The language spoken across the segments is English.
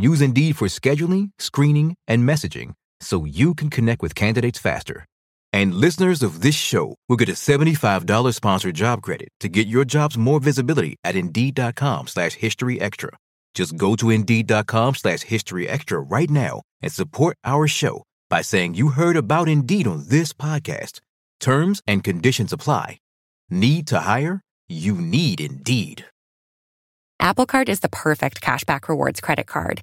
Use Indeed for scheduling, screening, and messaging so you can connect with candidates faster. And listeners of this show will get a $75 sponsored job credit to get your jobs more visibility at Indeed.com/History Extra. Just go to Indeed.com/History Extra right now and support our show by saying you heard about Indeed on this podcast. Terms and conditions apply. Need to hire? You need Indeed. Apple Card is the perfect cashback rewards credit card.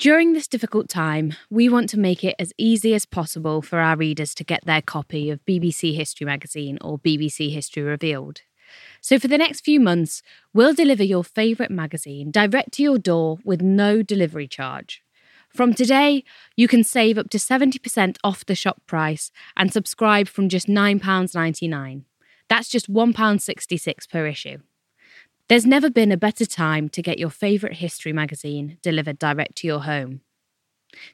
During this difficult time, we want to make it as easy as possible for our readers to get their copy of BBC History Magazine or BBC History Revealed. So for the next few months, we'll deliver your favourite magazine direct to your door with no delivery charge. From today, you can save up to 70% off the shop price and subscribe from just £9.99. That's just £1.66 per issue. There's never been a better time to get your favourite history magazine delivered direct to your home.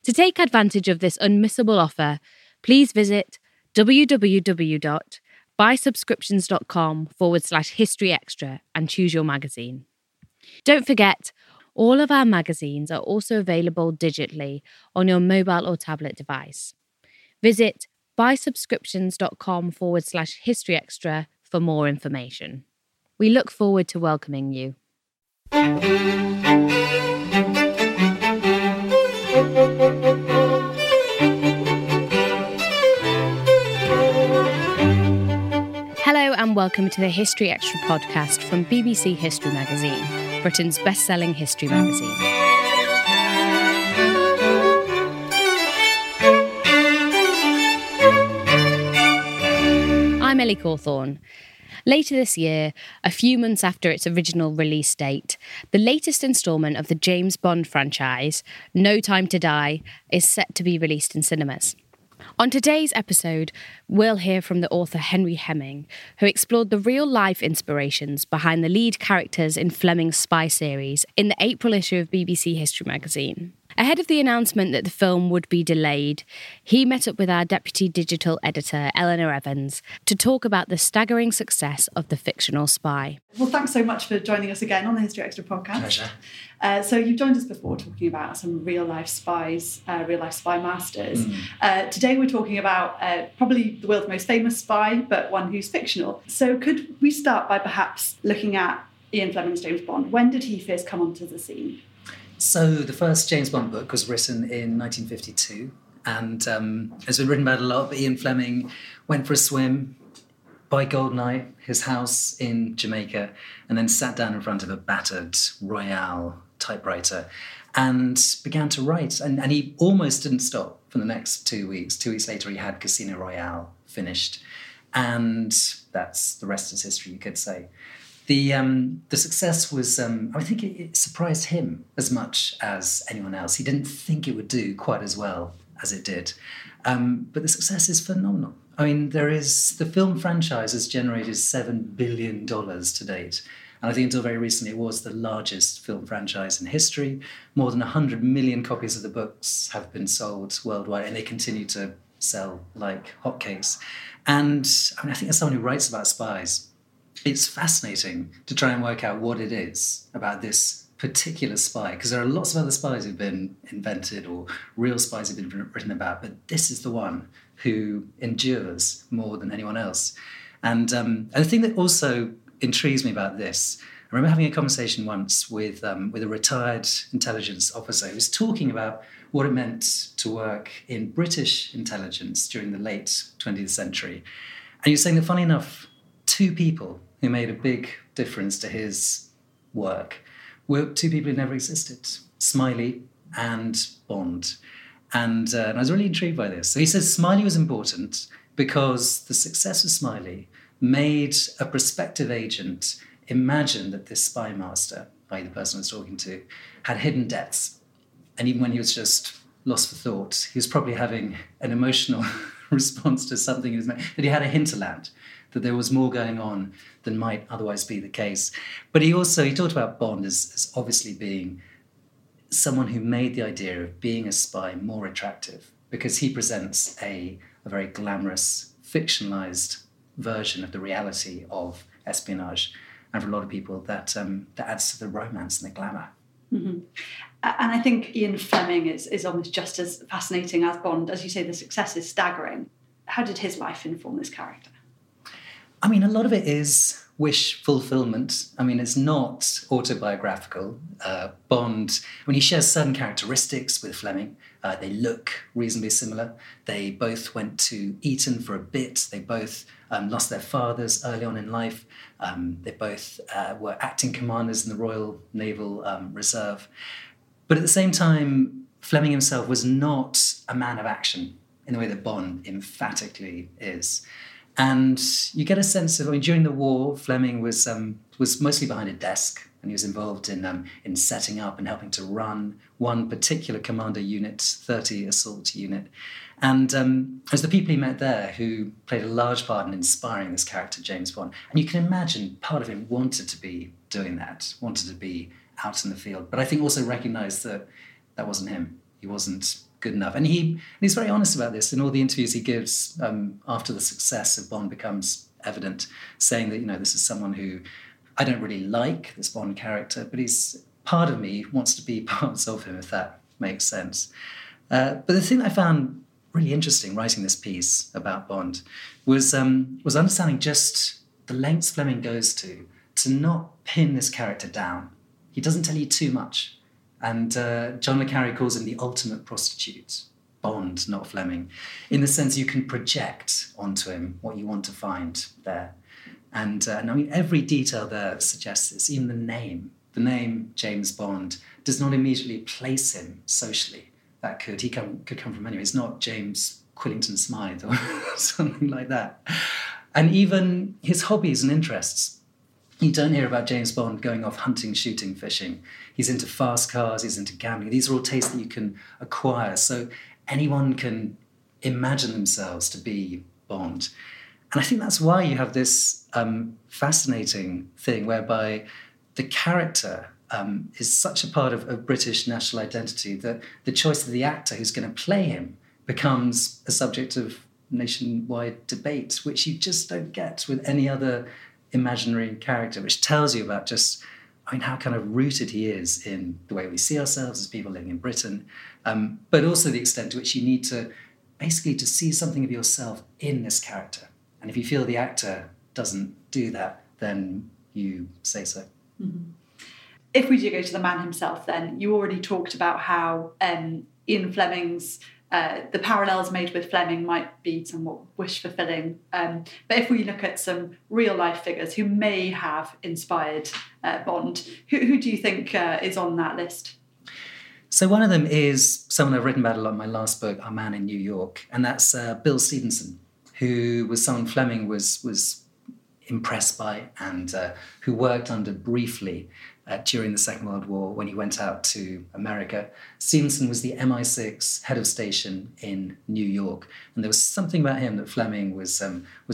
To take advantage of this unmissable offer, please visit www.buysubscriptions.com/History Extra and choose your magazine. Don't forget, all of our magazines are also available digitally on your mobile or tablet device. Visit buysubscriptions.com/History Extra for more information. We look forward to welcoming you. Hello and welcome to the History Extra podcast from BBC History Magazine, Britain's best-selling history magazine. I'm Ellie Cawthorne. Later this year, a few months after its original release date, the latest instalment of the James Bond franchise, No Time to Die, is set to be released in cinemas. On today's episode, we'll hear from the author Henry Hemming, who explored the real-life inspirations behind the lead characters in Fleming's spy series in the April issue of BBC History Magazine. Ahead of the announcement that the film would be delayed, he met up with our deputy digital editor, Eleanor Evans, to talk about the staggering success of the fictional spy. Well, thanks so much for joining us again on the History Extra podcast. Pleasure. So you've joined us before talking about some real-life spies, real-life spy masters. Today we're talking about probably the world's most famous spy, but one who's fictional. So could we start by perhaps looking at Ian Fleming's James Bond? When did he first come onto the scene? So the first James Bond book was written in 1952, and it's been written about a lot, but Ian Fleming went for a swim by Goldeneye, his house in Jamaica, and then sat down in front of a battered Royale typewriter and began to write. And he almost didn't stop for the next 2 weeks. 2 weeks later, he had Casino Royale finished. And that's the rest is history, you could say. The success was, I think it surprised him as much as anyone else. He didn't think it would do quite as well as it did. But the success is phenomenal. I mean, the film franchise has generated $7 billion to date. And I think until very recently, it was the largest film franchise in history. More than 100 million copies of the books have been sold worldwide, and they continue to sell like hotcakes. And I mean, I think as someone who writes about spies, it's fascinating to try and work out what it is about this particular spy, because there are lots of other spies who've been invented or real spies who've been written about, but this is the one who endures more than anyone else. And the thing that also intrigues me about this, I remember having a conversation once with a retired intelligence officer who was talking about what it meant to work in British intelligence during the late 20th century. And he was saying that, funny enough, two people who made a big difference to his work were two people who never existed, Smiley and Bond. And I was really intrigued by this. So he says Smiley was important because the success of Smiley made a prospective agent imagine that this spy master, i.e. the person I was talking to, had hidden depths. And even when he was just lost for thought, he was probably having an emotional response to something in his mind, that he had a hinterland, that there was more going on than might otherwise be the case. But he talked about Bond as obviously being someone who made the idea of being a spy more attractive, because he presents a very glamorous, fictionalized version of the reality of espionage. And for a lot of people, that adds to the romance and the glamour. Mm-hmm. And I think Ian Fleming is almost just as fascinating as Bond. As you say, the success is staggering. How did his life inform this character? I mean, a lot of it is wish fulfillment. I mean, it's not autobiographical. Bond, when he shares certain characteristics with Fleming, they look reasonably similar. They both went to Eton for a bit. They both lost their fathers early on in life. They both were acting commanders in the Royal Naval Reserve. But at the same time, Fleming himself was not a man of action in the way that Bond emphatically is. And you get a sense of, I mean, during the war, Fleming was mostly behind a desk, and he was involved in setting up and helping to run one particular commander unit, 30 assault unit. And it was the people he met there who played a large part in inspiring this character, James Bond. And you can imagine part of him wanted to be doing that, wanted to be out in the field. But I think also recognised that that wasn't him. He wasn't good enough. And he's very honest about this in all the interviews he gives after the success of Bond becomes evident, saying that, you know, this is someone who I don't really like, this Bond character, but he's part of me wants to be parts of him, if that makes sense. But the thing that I found really interesting writing this piece about Bond was understanding just the lengths Fleming goes to not pin this character down. He doesn't tell you too much. And John Le Carré calls him the ultimate prostitute, Bond, not Fleming, in the sense you can project onto him what you want to find there. And I mean, every detail there suggests this, even the name James Bond does not immediately place him socially. That could come from anywhere. It's not James Quillington Smythe or something like that. And even his hobbies and interests. You don't hear about James Bond going off hunting, shooting, fishing. He's into fast cars, he's into gambling. These are all tastes that you can acquire. So anyone can imagine themselves to be Bond. And I think that's why you have this fascinating thing whereby the character is such a part of British national identity that the choice of the actor who's going to play him becomes a subject of nationwide debate, which you just don't get with any other imaginary character, which tells you about just, I mean, how kind of rooted he is in the way we see ourselves as people living in Britain, but also the extent to which you need to basically to see something of yourself in this character. And if you feel the actor doesn't do that, then you say so. Mm-hmm. If we do go to the man himself, then you already talked about how Ian Fleming's the parallels made with Fleming might be somewhat wish-fulfilling. But if we look at some real-life figures who may have inspired Bond, who do you think is on that list? So one of them is someone I've written about a lot in my last book, Our Man in New York, and that's Bill Stevenson, who was someone Fleming was impressed by and who worked under briefly during the Second World War when he went out to America. Stevenson was the MI6 head of station in New York, and there was something about him that Fleming was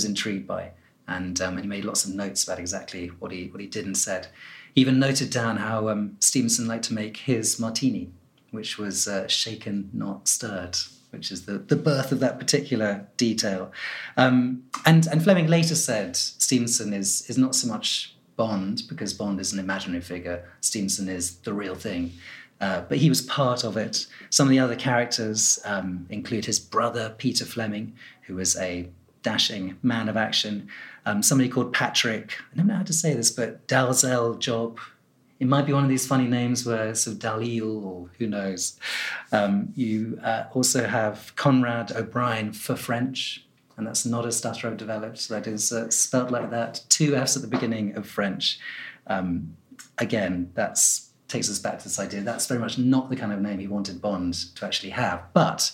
intrigued by, and he made lots of notes about exactly what he did and said. He even noted down how Stevenson liked to make his martini, which was shaken, not stirred, which is the birth of that particular detail. And Fleming later said Stevenson is not so much Bond, because Bond is an imaginary figure. Stevenson is the real thing. But he was part of it. Some of the other characters include his brother, Peter Fleming, who was a dashing man of action. Somebody called Patrick, I don't know how to say this, but Dalzell Job. It might be one of these funny names where it's sort of Dalil or who knows. You also have Conrad O'Brien for French, and that's not a stutter I've developed. That is spelt like that, two Fs at the beginning of French. Again, that takes us back to this idea. That's very much not the kind of name he wanted Bond to actually have. But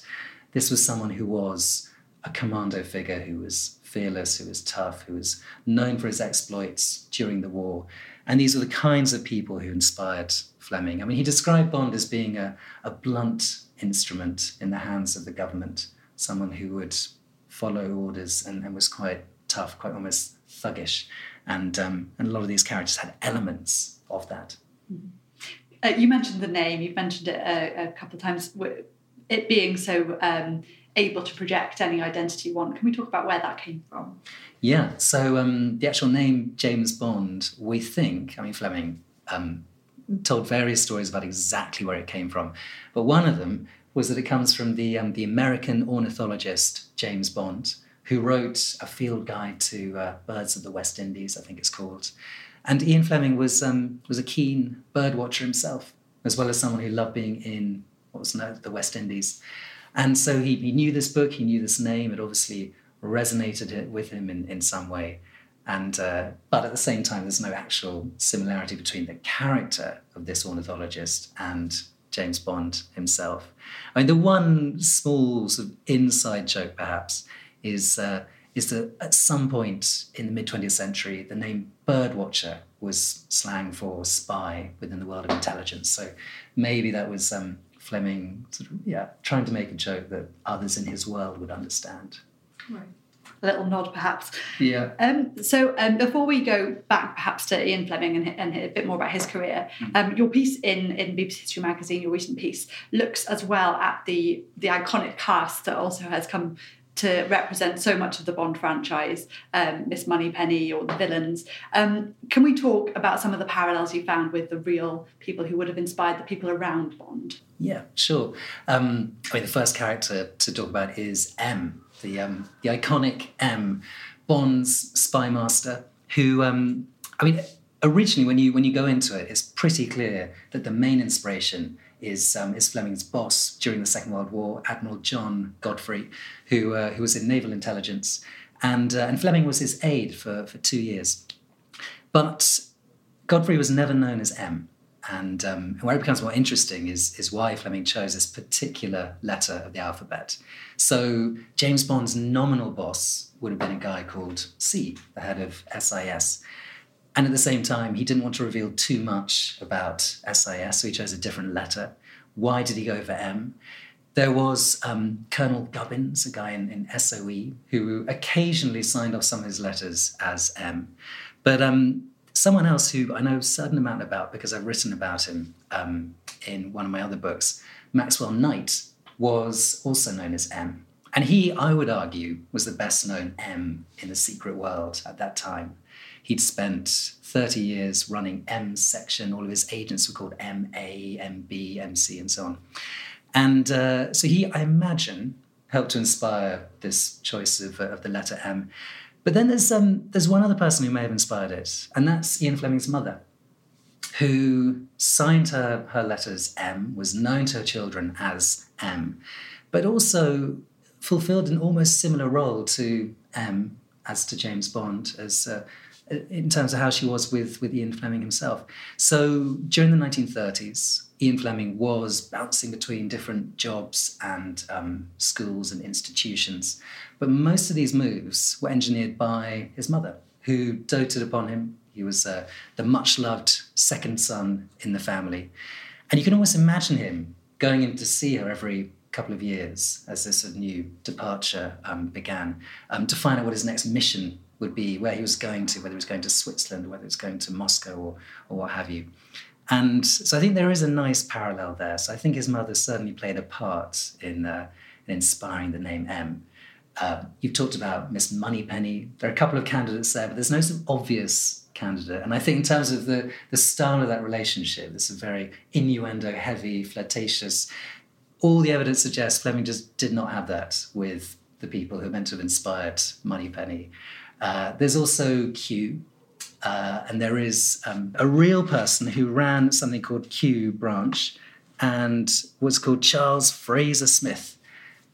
this was someone who was a commando figure, who was fearless, who was tough, who was known for his exploits during the war. And these were the kinds of people who inspired Fleming. I mean, he described Bond as being a blunt instrument in the hands of the government, someone who would follow orders and was quite tough, quite almost thuggish. And a lot of these characters had elements of that. You mentioned the name, you've mentioned it a couple of times, it being so able to project any identity you want. Can we talk about where that came from? Yeah, so the actual name James Bond, we think, I mean, Fleming told various stories about exactly where it came from, but one of them was that it comes from the American ornithologist James Bond, who wrote a field guide to birds of the West Indies, I think it's called. And Ian Fleming was a keen bird watcher himself, as well as someone who loved being in what was known as the West Indies. And so he knew this book, he knew this name, it obviously resonated with him in some way. And but at the same time, there's no actual similarity between the character of this ornithologist and James Bond himself. I mean, the one small sort of inside joke, perhaps, is that at some point in the mid-20th century, the name birdwatcher was slang for spy within the world of intelligence. So maybe that was... Fleming sort of, trying to make a joke that others in his world would understand. Right. A little nod, perhaps. Yeah. So before we go back, perhaps, to Ian Fleming and hear a bit more about his career, your piece in BBC History Magazine, your recent piece, looks as well at the iconic cast that also has come to represent so much of the Bond franchise, Miss Moneypenny or the villains. Can we talk about some of the parallels you found with the real people who would have inspired the people around Bond? Yeah, sure. I mean, the first character to talk about is M, the iconic M, Bond's spymaster, who, originally when you go into it, it's pretty clear that the main inspiration is Fleming's boss during the Second World War, Admiral John Godfrey, who was in naval intelligence. And Fleming was his aide for 2 years. But Godfrey was never known as M. And where it becomes more interesting is why Fleming chose this particular letter of the alphabet. So James Bond's nominal boss would have been a guy called C, the head of SIS. And at the same time, he didn't want to reveal too much about SIS, so he chose a different letter. Why did he go for M? There was Colonel Gubbins, a guy in SOE, who occasionally signed off some of his letters as M. But someone else who I know a certain amount about, because I've written about him in one of my other books, Maxwell Knight, was also known as M. And he, I would argue, was the best known M in the secret world at that time. He'd spent 30 years running M's section. All of his agents were called MA, MB, MC, and so on. And so he, I imagine, helped to inspire this choice of the letter M. But then there's one other person who may have inspired it, and that's Ian Fleming's mother, who signed her letters M, was known to her children as M, but also fulfilled an almost similar role to M as to James Bond, as in terms of how she was with Ian Fleming himself. So during the 1930s, Ian Fleming was bouncing between different jobs and schools and institutions. But most of these moves were engineered by his mother, who doted upon him. He was the much-loved second son in the family. And you can almost imagine him going in to see her every couple of years as this sort of new departure began, to find out what his next mission would be, where he was going to, whether he was going to Switzerland, or whether he was going to Moscow, or what have you. And so I think there is a nice parallel there. So I think his mother certainly played a part in inspiring the name M. You've talked about Miss Moneypenny. There are a couple of candidates there, but there's no sort of obvious candidate. And I think in terms of the style of that relationship, this is very innuendo-heavy, flirtatious. All the evidence suggests Fleming just did not have that with the people who are meant to have inspired Moneypenny. There's also Q, and there is a real person who ran something called Q Branch and was called Charles Fraser Smith.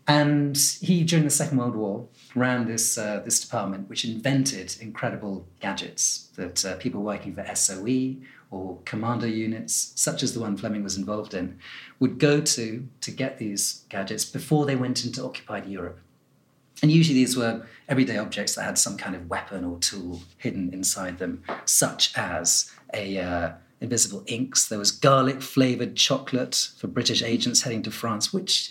And he, during the Second World War, ran this department which invented incredible gadgets that people working for SOE or commando units, such as the one Fleming was involved in, would go to get these gadgets before they went into occupied Europe. And usually these were everyday objects that had some kind of weapon or tool hidden inside them, such as invisible inks. There was garlic-flavoured chocolate for British agents heading to France, which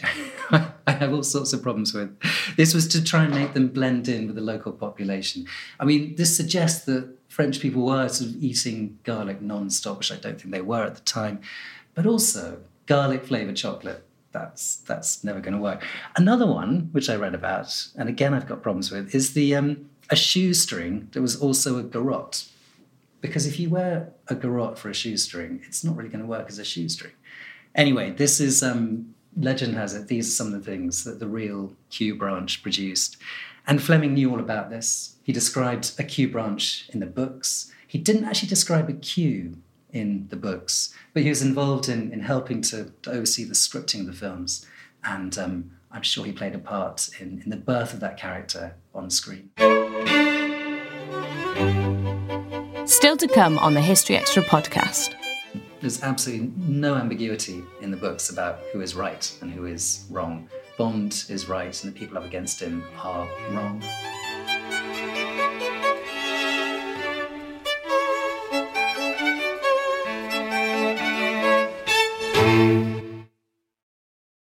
I have all sorts of problems with. This was to try and make them blend in with the local population. I mean, this suggests that French people were sort of eating garlic non-stop, which I don't think they were at the time, but also garlic-flavoured chocolate. That's never going to work. Another one, which I read about, and again I've got problems with, is a shoestring that was also a garrote. Because if you wear a garrote for a shoestring, it's not really going to work as a shoestring. Anyway, this is, legend has it, these are some of the things that the real Q Branch produced. And Fleming knew all about this. He described a Q Branch in the books. He didn't actually describe a Q in the books, but he was involved in helping to oversee the scripting of the films. And I'm sure he played a part in the birth of that character on screen. Still to come on the History Extra podcast. There's absolutely no ambiguity in the books about who is right and who is wrong. Bond is right and the people up against him are wrong.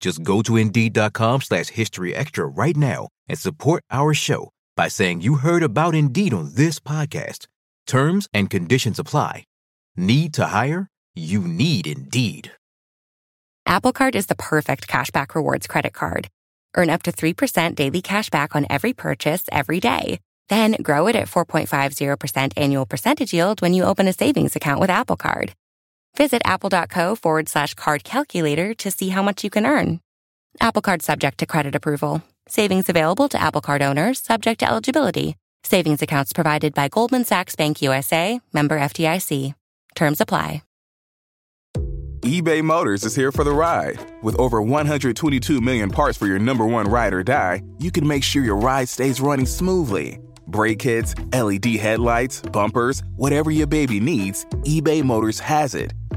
Just go to Indeed.com/History Extra right now and support our show by saying you heard about Indeed on this podcast. Terms and conditions apply. Need to hire? You need Indeed. Apple Card is the perfect cashback rewards credit card. Earn up to 3% daily cashback on every purchase every day. Then grow it at 4.50% annual percentage yield when you open a savings account with Apple Card. Visit apple.co/card calculator to see how much you can earn. Apple Card subject to credit approval. Savings available to Apple Card owners subject to eligibility. Savings accounts provided by Goldman Sachs Bank USA, member FDIC. Terms apply. eBay Motors is here for the ride. With over 122 million parts for your number one ride or die, you can make sure your ride stays running smoothly. Brake kits, LED headlights, bumpers, whatever your baby needs, eBay Motors has it.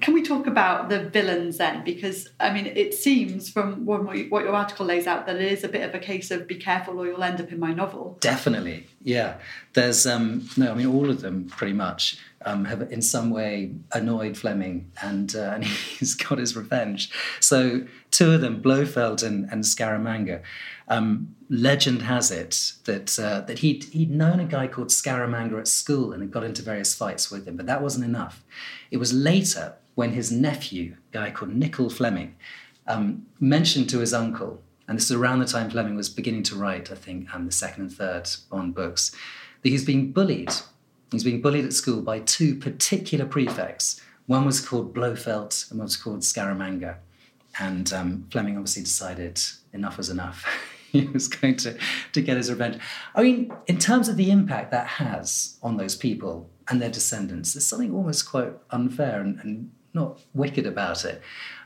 Can we talk about the villains then? Because, I mean, it seems from what your article lays out that it is a bit of a case of be careful or you'll end up in my novel. Definitely, yeah. There's, all of them pretty much have in some way annoyed Fleming and he's got his revenge. So two of them, Blofeld and Scaramanga. Legend has it that he'd known a guy called Scaramanga at school and had got into various fights with him, but that wasn't enough. It was later when his nephew, a guy called Nicol Fleming, mentioned to his uncle, and this is around the time Fleming was beginning to write, I think, the second and third Bond books, that he's being bullied He's being bullied at school by two particular prefects. One was called Blofeld and one was called Scaramanga. And Fleming obviously decided enough was enough. He was going to get his revenge. I mean, in terms of the impact that has on those people and their descendants, there's something almost quite unfair and not wicked about it.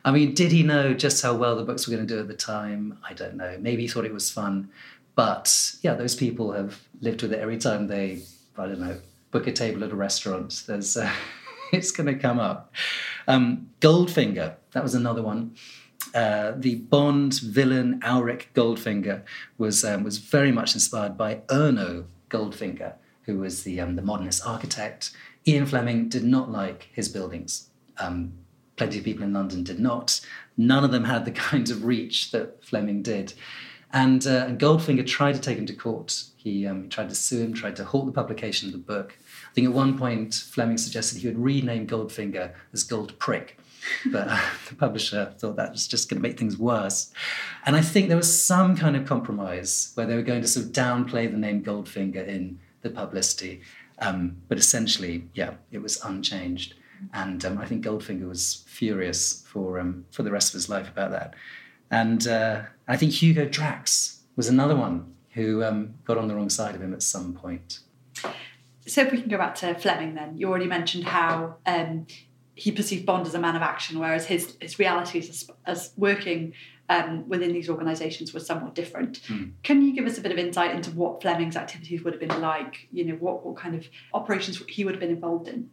I mean, did he know just how well the books were going to do at the time? I don't know. Maybe he thought it was fun. But, yeah, those people have lived with it every time they, I don't know, book a table at a restaurant. There's... It's going to come up. Goldfinger, that was another one. The Bond villain Auric Goldfinger was very much inspired by Erno Goldfinger, who was the modernist architect. Ian Fleming did not like his buildings. Plenty of people in London did not. None of them had the kind of reach that Fleming did. And Goldfinger tried to take him to court. He tried to sue him, tried to halt the publication of the book. I think at one point, Fleming suggested he would rename Goldfinger as Gold Prick. But the publisher thought that was just going to make things worse. And I think there was some kind of compromise where they were going to sort of downplay the name Goldfinger in the publicity. But essentially, yeah, it was unchanged. And I think Goldfinger was furious for the rest of his life about that. And I think Hugo Drax was another one who got on the wrong side of him at some point. So if we can go back to Fleming then, you already mentioned how he perceived Bond as a man of action, whereas his realities as working within these organisations were somewhat different. Mm. Can you give us a bit of insight into what Fleming's activities would have been like, you know, what kind of operations he would have been involved in?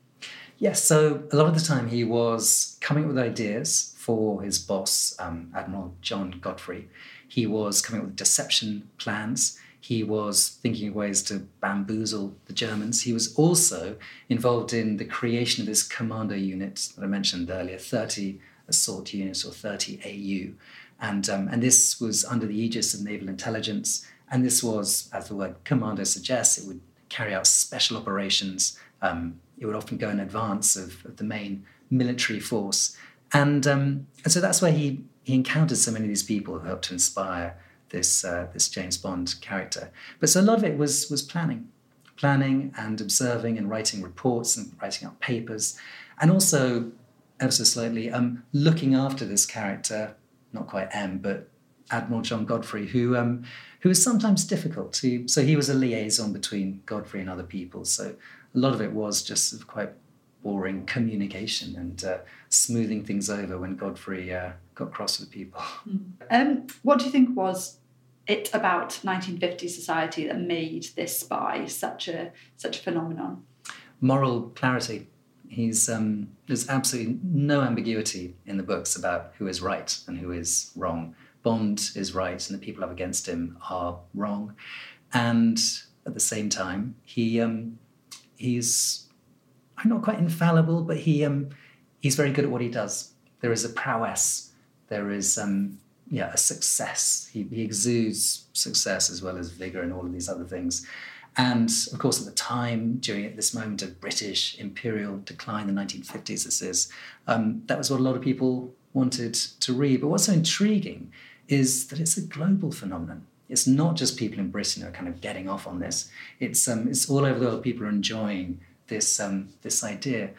Yes, so a lot of the time he was coming up with ideas for his boss, Admiral John Godfrey. He was coming up with deception plans. He was thinking of ways to bamboozle the Germans. He was also involved in the creation of this commando unit that I mentioned earlier, 30 assault unit or 30 AU. And this was under the aegis of naval intelligence. And this was, as the word commando suggests, it would carry out special operations. It would often go in advance of the main military force. And so that's where he encountered so many of these people who helped to inspire this James Bond character. But so a lot of it was planning and observing and writing reports and writing up papers. And also, ever so slightly, looking after this character, not quite M, but Admiral John Godfrey, who was sometimes difficult. So he was a liaison between Godfrey and other people. So a lot of it was just quite boring communication and smoothing things over when Godfrey got cross with people. What do you think was it about 1950s society that made this spy such a phenomenon? Moral clarity. There's absolutely no ambiguity in the books about who is right and who is wrong. Bond is right and the people up against him are wrong. And at the same time, he's not quite infallible, but he's very good at what he does. There is a prowess. There is, a success. He exudes success as well as vigour and all of these other things. And, of course, at the time, during this moment of British imperial decline, the 1950s this is, that was what a lot of people wanted to read. But what's so intriguing is that it's a global phenomenon. It's not just people in Britain who are kind of getting off on this. It's all over the world. People are enjoying this idea.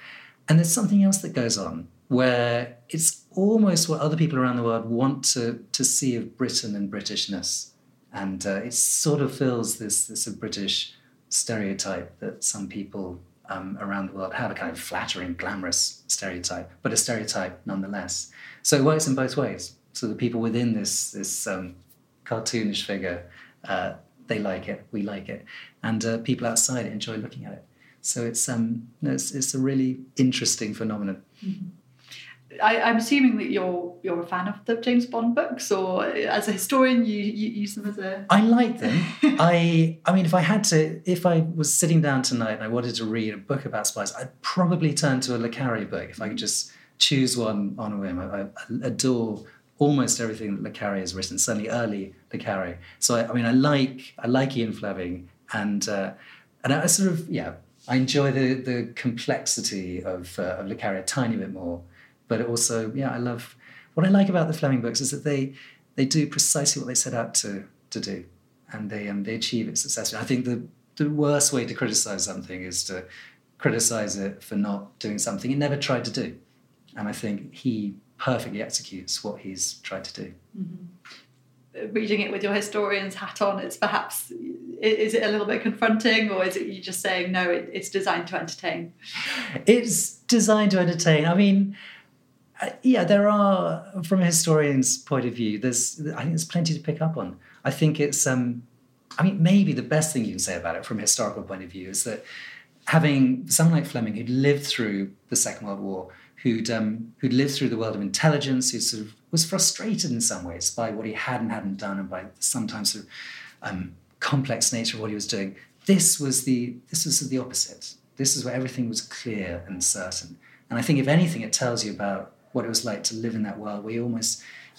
And there's something else that goes on, where it's almost what other people around the world want to see of Britain and Britishness. And it sort of fills this British stereotype that some people around the world have, a kind of flattering, glamorous stereotype, but a stereotype nonetheless. So it works in both ways. So the people within this cartoonish figure, they like it, we like it. And people outside enjoy looking at it. So it's a really interesting phenomenon. Mm-hmm. I'm assuming that you're a fan of the James Bond books, or as a historian, you use them as a... I like them. I mean, if I was sitting down tonight and I wanted to read a book about spies, I'd probably turn to a Le Carré book if I could just choose one on a whim. I adore almost everything that Le Carré has written, certainly early Le Carré. So, I like Ian Fleming, and I enjoy the complexity of Le Carré a tiny bit more. But it also, I love... What I like about the Fleming books is that they do precisely what they set out to do. And they achieve it successfully. I think the the worst way to criticize something is to criticize it for not doing something it never tried to do. And I think he perfectly executes what he's tried to do. Mm-hmm. Reading it with your historian's hat on, it's perhaps, is it a little bit confronting, or is it you just saying, no, it's designed to entertain? It's designed to entertain. I mean, yeah, there are, from a historian's point of view, I think there's plenty to pick up on. I think it's, maybe the best thing you can say about it from a historical point of view is that having someone like Fleming who'd lived through the Second World War, who'd lived through the world of intelligence, who sort of was frustrated in some ways by what he had and hadn't done and by the sometimes sort of complex nature of what he was doing, this was the opposite. This is where everything was clear and certain. And I think, if anything, it tells you about what it was like to live in that world where you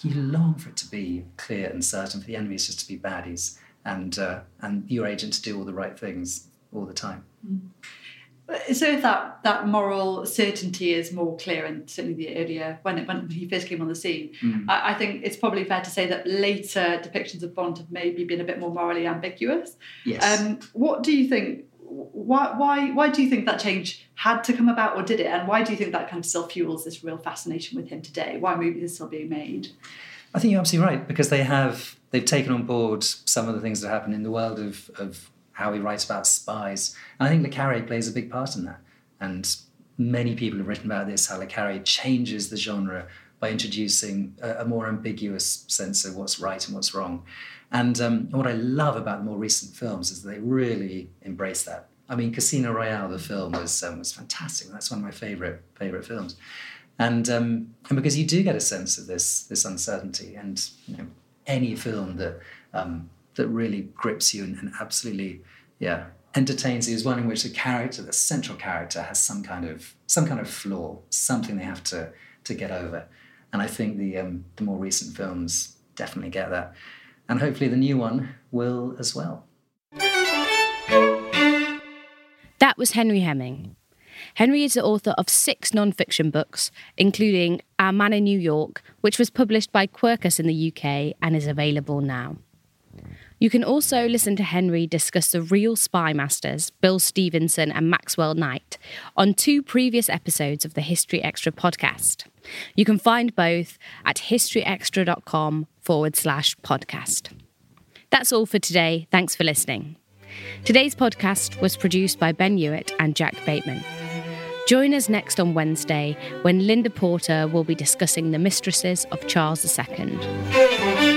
long for it to be clear and certain, for the enemies just to be baddies, and your agent to do all the right things all the time. Mm. So if that moral certainty is more clear, and certainly the earlier, when he first came on the scene, I think it's probably fair to say that later depictions of Bond have maybe been a bit more morally ambiguous. Yes. What do you think? Why do you think that change had to come about, or did it? And why do you think that kind of still fuels this real fascination with him today? Why movies are still being made? I think you're absolutely right, because they've taken on board some of the things that happen in the world of how he writes about spies. And I think Le Carré plays a big part in that. And many people have written about this, how Le Carré changes the genre by introducing a more ambiguous sense of what's right and what's wrong. And what I love about the more recent films is that they really embrace that. I mean, Casino Royale, the film, was fantastic. That's one of my favourite films. And because you do get a sense of this uncertainty, and any film that really grips you and absolutely, entertains you is one in which the central character, has some kind of flaw, something they have to get over. And I think the more recent films definitely get that. And hopefully the new one will as well. That was Henry Hemming. Henry is the author of 6 non-fiction books, including Our Man in New York, which was published by Quercus in the UK and is available now. You can also listen to Henry discuss the real spy masters, Bill Stevenson and Maxwell Knight, on 2 previous episodes of the History Extra podcast. You can find both at historyextra.com/podcast. That's all for today. Thanks for listening. Today's podcast was produced by Ben Hewitt and Jack Bateman. Join us next on Wednesday when Linda Porter will be discussing the mistresses of Charles II.